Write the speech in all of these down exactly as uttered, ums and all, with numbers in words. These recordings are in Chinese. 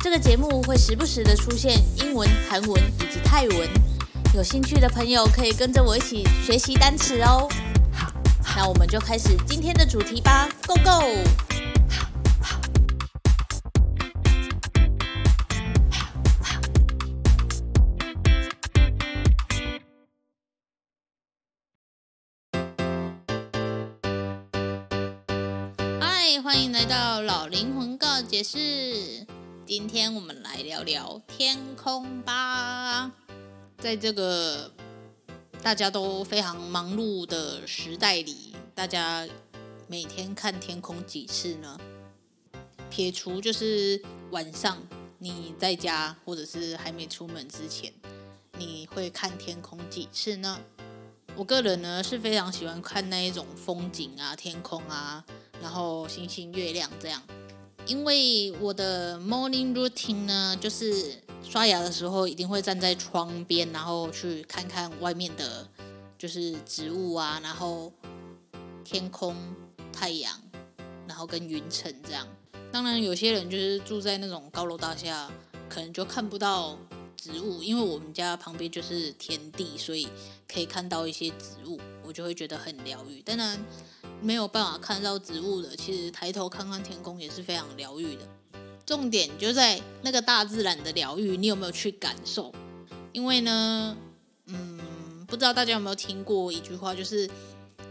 这个节目会时不时的出现英文、韩文以及泰文，有兴趣的朋友可以跟着我一起学习单词哦。那我们就开始今天的主题吧 ，Go Go！欢迎来到老灵魂告解室，今天我们来聊聊天空吧。在这个大家都非常忙碌的时代里，大家每天看天空几次呢？撇除就是晚上你在家或者是还没出门之前，你会看天空几次呢？我个人呢是非常喜欢看那一种风景啊、天空啊，然后星星、月亮这样，因为我的 morning routine 呢，就是刷牙的时候一定会站在窗边，然后去看看外面的，就是植物啊，然后天空、太阳，然后跟云层这样。当然，有些人就是住在那种高楼大厦，可能就看不到植物，因为我们家旁边就是田地，所以可以看到一些植物，我就会觉得很疗愈。当然，没有办法看到植物的，其实抬头看看天空也是非常疗愈的。重点就在那个大自然的疗愈，你有没有去感受？因为呢，嗯，不知道大家有没有听过一句话，就是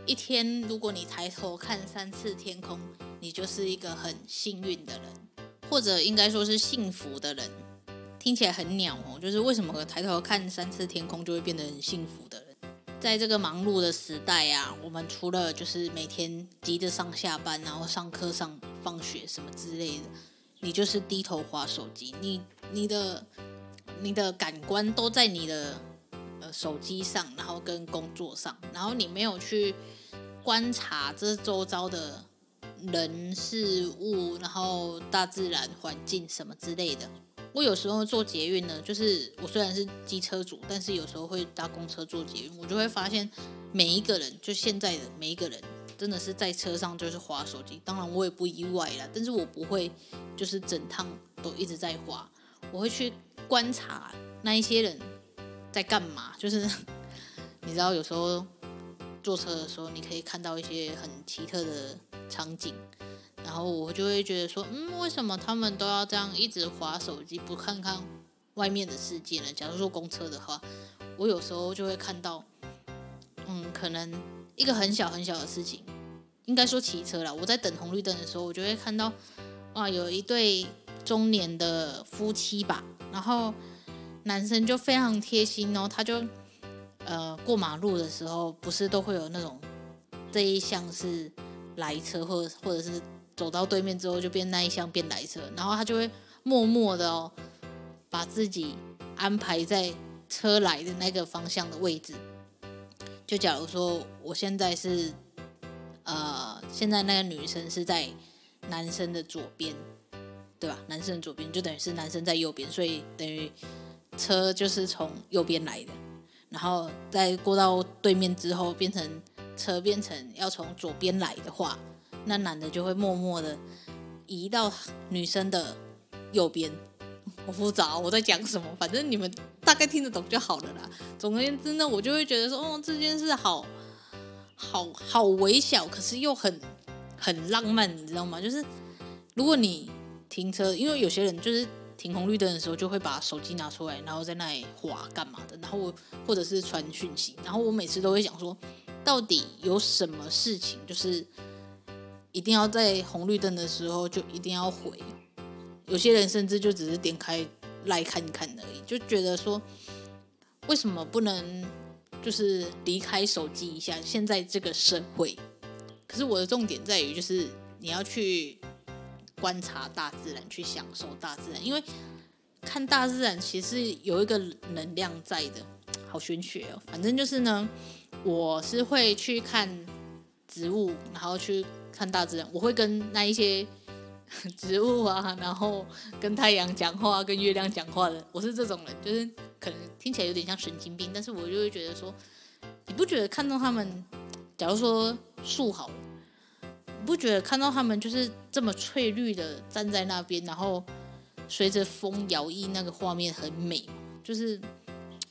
一天如果你抬头看三次天空，你就是一个很幸运的人，或者应该说是幸福的人。听起来很鸟哦，就是为什么抬头看三次天空就会变得很幸福的人？在这个忙碌的时代啊，我们除了就是每天急着上下班，然后上课、上放学什么之类的，你就是低头滑手机，你你的你的感官都在你的、呃、手机上，然后跟工作上，然后你没有去观察这周遭的人、事物，然后大自然环境什么之类的。我有时候坐捷运呢，就是我虽然是机车族，但是有时候会搭公车坐捷运，我就会发现每一个人，就现在的每一个人，真的是在车上就是滑手机。当然我也不意外啦，但是我不会就是整趟都一直在滑，我会去观察那一些人在干嘛。就是你知道，有时候坐车的时候，你可以看到一些很奇特的场景。然后我就会觉得说，嗯，为什么他们都要这样一直滑手机，不看看外面的世界呢？假如说公车的话，我有时候就会看到，嗯，可能一个很小很小的事情，应该说骑车啦，我在等红绿灯的时候，我就会看到，啊，有一对中年的夫妻吧，然后男生就非常贴心哦，他就呃过马路的时候，不是都会有那种这一项是来车或者或者是。走到对面之后就变那一项变来车，然后他就会默默的哦，把自己安排在车来的那个方向的位置。就假如说我现在是呃，现在那个女生是在男生的左边，对吧？男生的左边就等于是男生在右边，所以等于车就是从右边来的，然后再过到对面之后，变成车变成要从左边来的话，那男的就会默默的移到女生的右边。好复杂，我在讲什么？反正你们大概听得懂就好了啦。总而言之呢，我就会觉得说，哦，这件事好好好微小，可是又很很浪漫，你知道吗？就是如果你停车，因为有些人就是停红绿灯的时候就会把手机拿出来，然后在那里滑干嘛的，然后我或者是传讯息，然后我每次都会想说，到底有什么事情就是。一定要在红绿灯的时候就一定要回，有些人甚至就只是点开赖看看而已，就觉得说为什么不能就是离开手机一下？现在这个社会，可是我的重点在于就是你要去观察大自然，去享受大自然，因为看大自然其实有一个能量在的，好玄学哦。反正就是呢，我是会去看植物，然后去看大自然，我会跟那一些植物啊，然后跟太阳讲话，跟月亮讲话的，我是这种人，就是可能听起来有点像神经病，但是我就会觉得说，你不觉得看到他们，假如说树好了，你不觉得看到他们就是这么翠绿的站在那边，然后随着风摇曳，那个画面很美，就是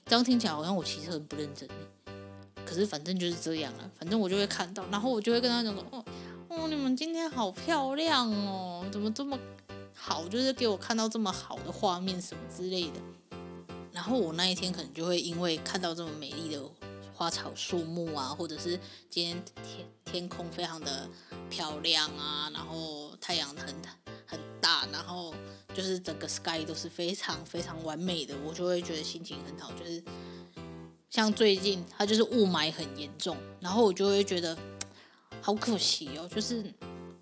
这样听起来好像我其实很不认真，可是反正就是这样了，反正我就会看到，然后我就会跟他讲说，哦。哦，你们今天好漂亮哦！怎么这么好？就是给我看到这么好的画面什么之类的。然后我那一天可能就会因为看到这么美丽的花草树木啊，或者是今天 天, 天空非常的漂亮啊，然后太阳很很大，然后就是整个 sky 都是非常非常完美的，我就会觉得心情很好。就是像最近它就是雾霾很严重，然后我就会觉得。好可惜哦，就是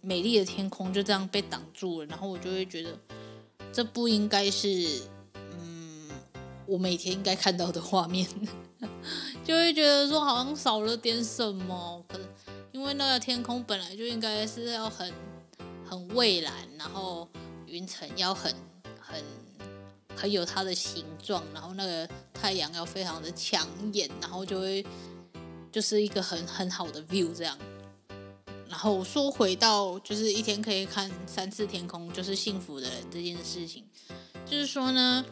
美丽的天空就这样被挡住了，然后我就会觉得这不应该是，嗯，我每天应该看到的画面，就会觉得说好像少了点什么。可是因为那个天空本来就应该是要很很蔚蓝，然后云层要很很很有它的形状，然后那个太阳要非常的抢眼，然后就会就是一个很很好的 view 这样。然后说回到就是一天可以看三次天空就是幸福的人这件事情，就是说呢，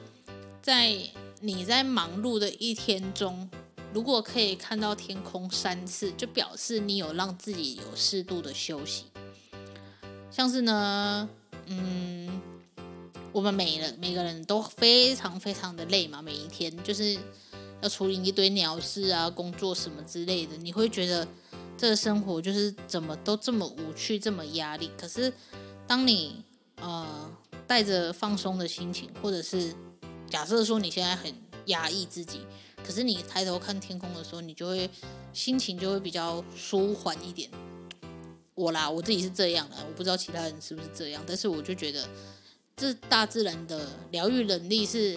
在你在忙碌的一天中，如果可以看到天空三次，就表示你有让自己有适度的休息。像是呢，嗯，我们每人每个人都非常非常的累嘛，每一天就是要处理一堆鸟事啊、工作什么之类的，你会觉得。这个生活就是怎么都这么无趣，这么压力。可是，当你呃带着放松的心情，或者是假设说你现在很压抑自己，可是你抬头看天空的时候，你就会心情就会比较舒缓一点。我啦，我自己是这样的，我不知道其他人是不是这样，但是我就觉得这大自然的疗愈能力是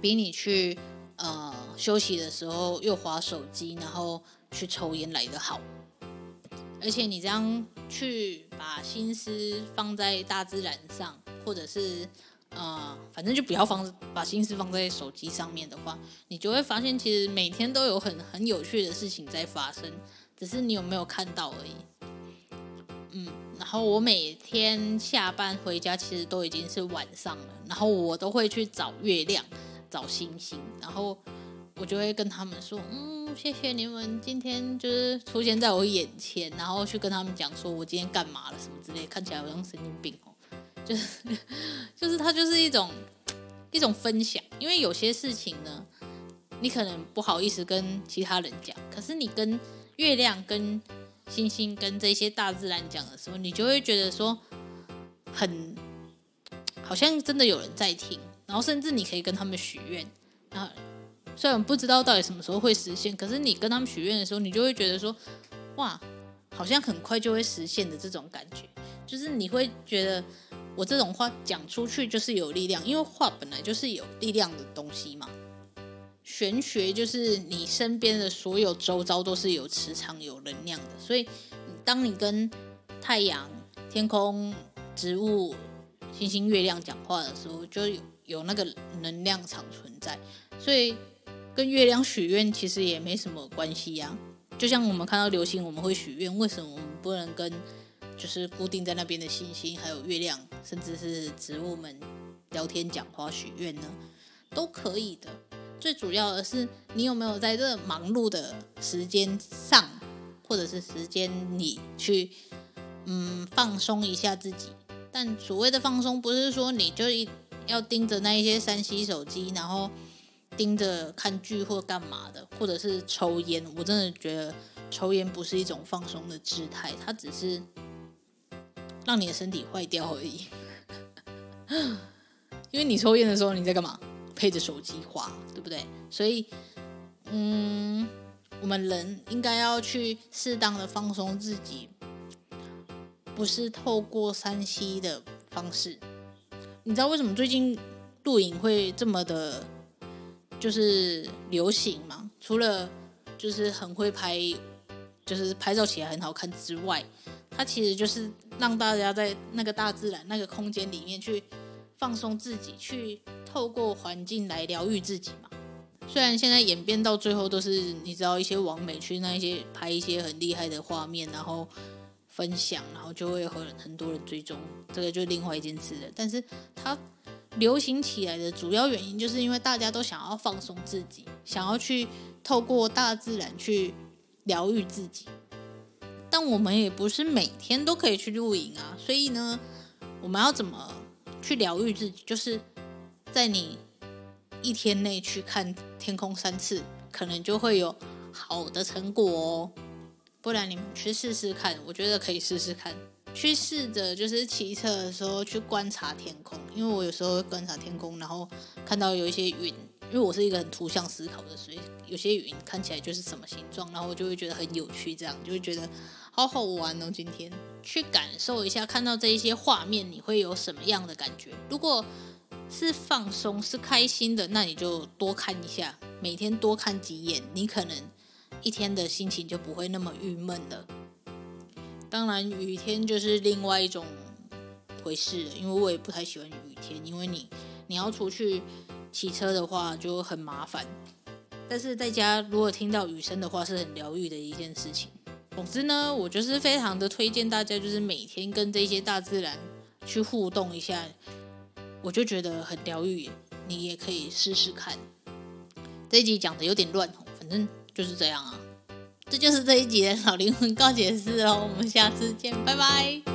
比你去呃休息的时候又滑手机，然后。去抽烟来得好，而且你这样去把心思放在大自然上，或者是呃，反正就不要放把心思放在手机上面的话，你就会发现其实每天都有很很有趣的事情在发生，只是你有没有看到而已。嗯，然后我每天下班回家其实都已经是晚上了，然后我都会去找月亮、找星星，然后我就会跟他们说，嗯。谢谢你们今天就是出现在我眼前，然后去跟他们讲说我今天干嘛了什么之类，看起来好像神经病哦，就是就是它就是一种一种分享，因为有些事情呢，你可能不好意思跟其他人讲，可是你跟月亮、跟星星、跟这些大自然讲的时候，你就会觉得说很好像真的有人在听，然后甚至你可以跟他们许愿，然后。虽然不知道到底什么时候会实现，可是你跟他们许愿的时候，你就会觉得说，哇，好像很快就会实现的这种感觉，就是你会觉得我这种话讲出去就是有力量，因为话本来就是有力量的东西嘛。玄学就是你身边的所有周遭都是有磁场、有能量的，所以当你跟太阳、天空、植物、星星、月亮讲话的时候，就有有那个能量场存在，所以。跟月亮许愿其实也没什么关系啊，就像我们看到流星我们会许愿，为什么我们不能跟就是固定在那边的星星还有月亮甚至是植物们聊天讲话许愿呢？都可以的，最主要的是你有没有在这忙碌的时间上或者是时间里去嗯放松一下自己，但所谓的放松不是说你就要盯着那一些三 C 手机，然后盯着看剧或干嘛的，或者是抽烟，我真的觉得抽烟不是一种放松的姿态，它只是让你的身体坏掉而已。因为你抽烟的时候你在干嘛？配着手机滑，对不对？所以，嗯，我们人应该要去适当的放松自己，不是透过三 C 的方式。你知道为什么最近？露营会这么的就是流行嘛，除了就是很会拍，就是拍照起来很好看之外，它其实就是让大家在那个大自然那个空间里面去放松自己，去透过环境来疗愈自己嘛。虽然现在演变到最后都是你知道一些网美去那一些拍一些很厉害的画面，然后分享，然后就会很很多人追踪，这个就另外一件事了。但是它流行起来的主要原因，就是因为大家都想要放松自己，想要去透过大自然去疗愈自己。但我们也不是每天都可以去露营啊，所以呢，我们要怎么去疗愈自己？就是在你一天内去看天空三次，可能就会有好的成果哦。不然你们去试试看，我觉得可以试试看。去试着就是骑车的时候去观察天空，因为我有时候会观察天空，然后看到有一些云，因为我是一个很图像思考的，所以有些云看起来就是什么形状，然后我就会觉得很有趣，这样就会觉得好好玩哦。今天去感受一下，看到这一些画面你会有什么样的感觉。如果是放松是开心的，那你就多看一下，每天多看几眼，你可能一天的心情就不会那么郁闷了。当然雨天就是另外一种回事了，因为我也不太喜欢雨天，因为你你要出去骑车的话就很麻烦，但是在家如果听到雨声的话是很疗愈的一件事情。总之呢，我就是非常的推荐大家就是每天跟这些大自然去互动一下，我就觉得很疗愈，你也可以试试看。这一集讲的有点乱，反正就是这样啊，这就是这一集的老灵魂告解室咯，我们下次见，拜拜。